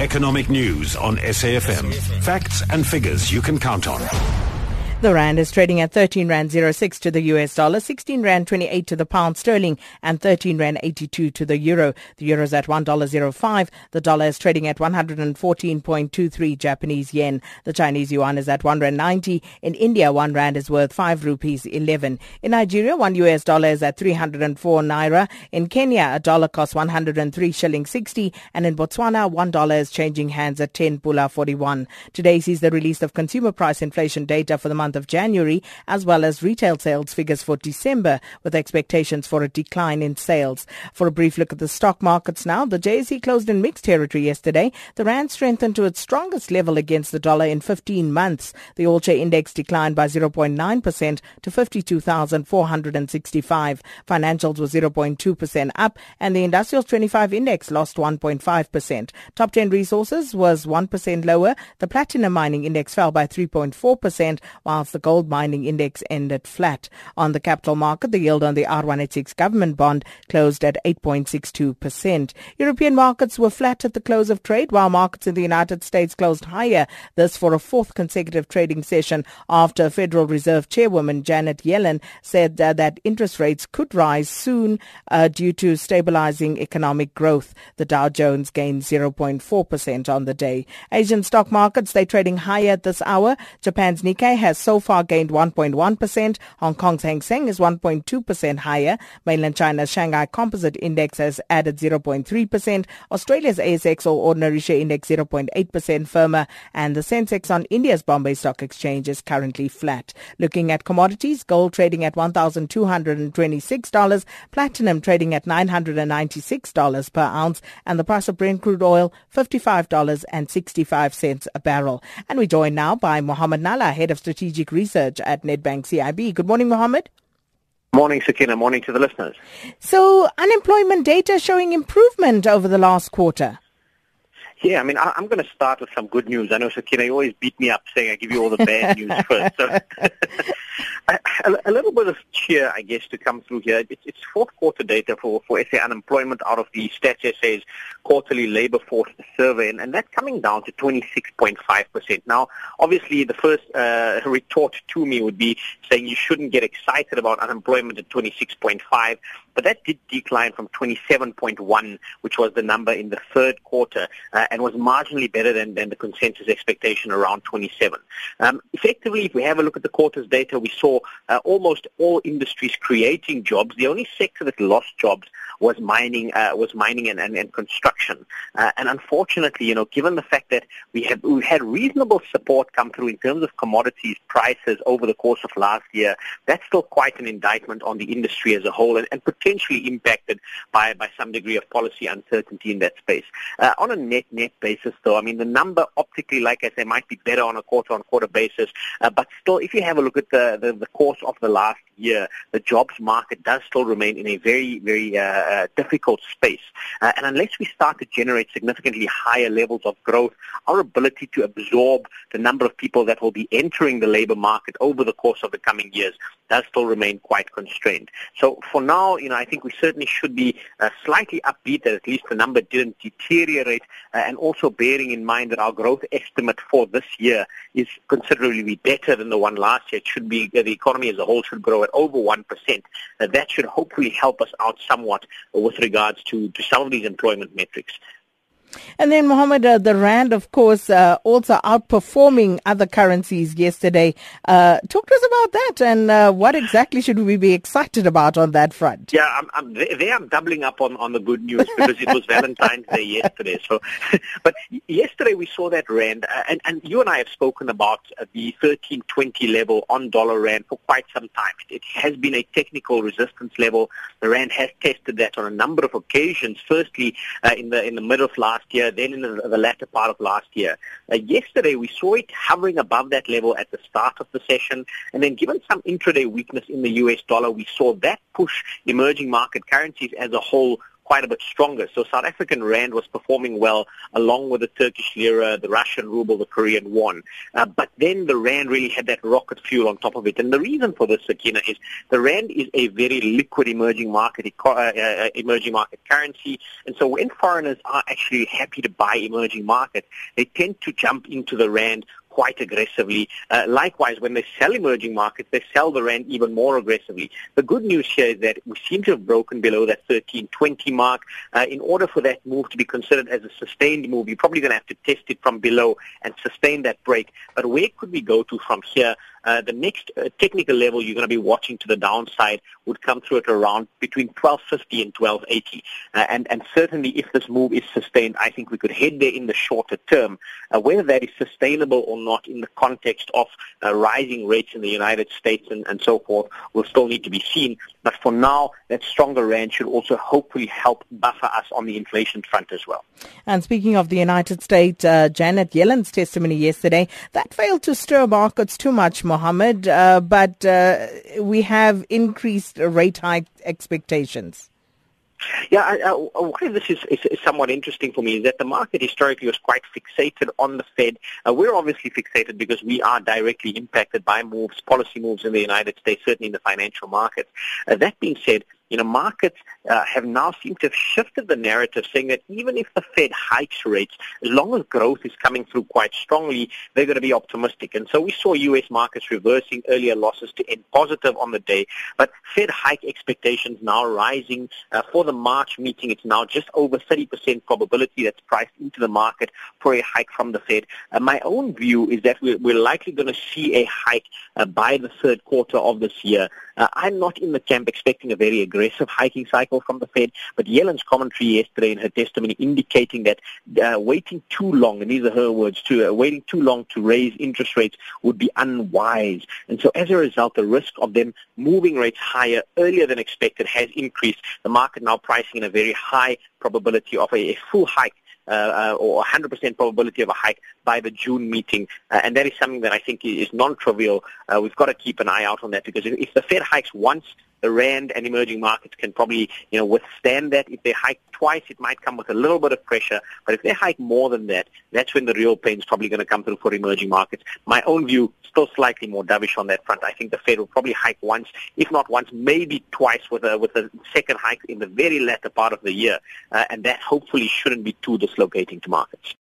Economic news on SAFM. Facts and figures you can count on. The Rand is trading at 13.06 to the US dollar, 16.28 to the pound sterling, and 13.82 to the euro. The euro is at $1.05. The dollar is trading at 114.23 Japanese yen. The Chinese yuan is at 1.90. In India, 1 Rand is worth $5.11. In Nigeria, 1 US dollar is at 304 naira. In Kenya, a dollar costs 103 shillings 60. And in Botswana, $1 is changing hands at 10.41. Today sees the release of consumer price inflation data for the month of January, as well as retail sales figures for December, with expectations for a decline in sales. For a brief look at the stock markets now, the JSE closed in mixed territory yesterday. The Rand strengthened to its strongest level against the dollar in 15 months. The All Share Index declined by 0.9% to 52,465. Financials were 0.2% up, and the Industrials 25 Index lost 1.5%. Top 10 Resources was 1% lower. The Platinum Mining Index fell by 3.4%, whilst the gold mining index ended flat. On the capital market, the yield on the R186 government bond closed at 8.62%. European markets were flat at the close of trade, while markets in the United States closed higher, this for a fourth consecutive trading session after Federal Reserve Chairwoman Janet Yellen said that interest rates could rise soon due to stabilizing economic growth. The Dow Jones gained 0.4% on the day. Asian stock markets, they're trading higher at this hour. Japan's Nikkei has so far gained 1.1%. Hong Kong's Hang Seng is 1.2% higher. Mainland China's Shanghai Composite Index has added 0.3%. Australia's ASX or Ordinary Share Index 0.8% firmer. And the Sensex on India's Bombay Stock Exchange is currently flat. Looking at commodities, gold trading at $1,226, platinum trading at $996 per ounce, and the price of Brent crude oil $55.65 a barrel. And we join now by Mohammed Nalla, head of strategic research at Nedbank CIB. Good morning, Mohammed. Morning, Sakina. Morning to the listeners. So, unemployment data showing improvement over the last quarter. Yeah, I mean, I'm going to start with some good news. I know, Sakina, you always beat me up saying I give you all the bad news first. So, a little bit of cheer, I guess, to come through here. It's fourth quarter data for SA unemployment out of the Stats SA's quarterly labor force survey, and that's coming down to 26.5%. Now, obviously, the first retort to me would be saying you shouldn't get excited about unemployment at 26.5%, but that did decline from 27.1%, which was the number in the third quarter, and was marginally better than the consensus expectation around 27%. Effectively, if we have a look at the quarter's data, we saw almost all industries creating jobs. The only sector that lost jobs was mining and construction. And unfortunately, you know, given the fact that we had reasonable support come through in terms of commodities prices over the course of last year, that's still quite an indictment on the industry as a whole, and potentially impacted by some degree of policy uncertainty in that space. On a net basis, though, I mean, the number optically, like I say, might be better on a quarter-on-quarter basis, but still, if you have a look at the course of the last year, the jobs market does still remain in a very, very difficult space. And unless we start to generate significantly higher levels of growth, our ability to absorb the number of people that will be entering the labor market over the course of the coming years does still remain quite constrained. So for now, you know, I think we certainly should be slightly upbeat that at least the number didn't deteriorate, and also bearing in mind that our growth estimate for this year is considerably better than the one last year. It should be, the economy as a whole should grow at over 1%. That should hopefully help us out somewhat with regards to some of these employment metrics. And then, Mohammed, the Rand, of course, also outperforming other currencies yesterday. Talk to us about that, and what exactly should we be excited about on that front? Yeah, I'm doubling up on the good news because it was Valentine's Day yesterday. So, but yesterday we saw that Rand, and you and I have spoken about the 13.20 level on dollar Rand for quite some time. It has been a technical resistance level. The Rand has tested that on a number of occasions, firstly in the middle of last year, then in the latter part of last year. Yesterday, we saw it hovering above that level at the start of the session, and then given some intraday weakness in the US dollar, we saw that push emerging market currencies as a whole quite a bit stronger. So South African rand was performing well along with the Turkish lira, the Russian ruble, the Korean won. But then the rand really had that rocket fuel on top of it. And the reason for this, Sakina, is the rand is a very liquid emerging market currency. And so when foreigners are actually happy to buy emerging markets, they tend to jump into the rand quite aggressively. Likewise, when they sell emerging markets, they sell the rand even more aggressively. The good news here is that we seem to have broken below that 13.20 mark. In order for that move to be considered as a sustained move, you're probably going to have to test it from below and sustain that break. But where could we go to from here? The next technical level you're going to be watching to the downside would come through at around between 12.50 and 12.80. And certainly if this move is sustained, I think we could head there in the shorter term. Whether that is sustainable or not in the context of rising rates in the United States and so forth will still need to be seen. But for now, that stronger rand should also hopefully help buffer us on the inflation front as well. And speaking of the United States, Janet Yellen's testimony yesterday, that failed to stir markets too much, Mohammed, but we have increased rate hike expectations. Yeah, why this is somewhat interesting for me is that the market historically was quite fixated on the Fed. We're obviously fixated because we are directly impacted by moves, policy moves in the United States, certainly in the financial markets. That being said, markets have now seemed to have shifted the narrative, saying that even if the Fed hikes rates, as long as growth is coming through quite strongly, they're going to be optimistic. And so we saw U.S. markets reversing earlier losses to end positive on the day. But Fed hike expectations now rising. For the March meeting, it's now just over 30% probability that's priced into the market for a hike from the Fed. My own view is that we're likely going to see a hike by the third quarter of this year. I'm not in the camp expecting a very aggressive hiking cycle from the Fed, but Yellen's commentary yesterday in her testimony indicating that waiting too long, and these are her words too, waiting too long to raise interest rates would be unwise. And so as a result, the risk of them moving rates higher earlier than expected has increased. The market now pricing in a very high probability of a full hike or 100% probability of a hike by the June meeting. And that is something that I think is non-trivial. We've got to keep an eye out on that because if the Fed hikes once, the rand and emerging markets can probably, withstand that. If they hike twice, it might come with a little bit of pressure. But if they hike more than that, that's when the real pain is probably going to come through for emerging markets. My own view, still slightly more dovish on that front. I think the Fed will probably hike once, if not once, maybe twice with a second hike in the very latter part of the year. And that hopefully shouldn't be too dislocating to markets.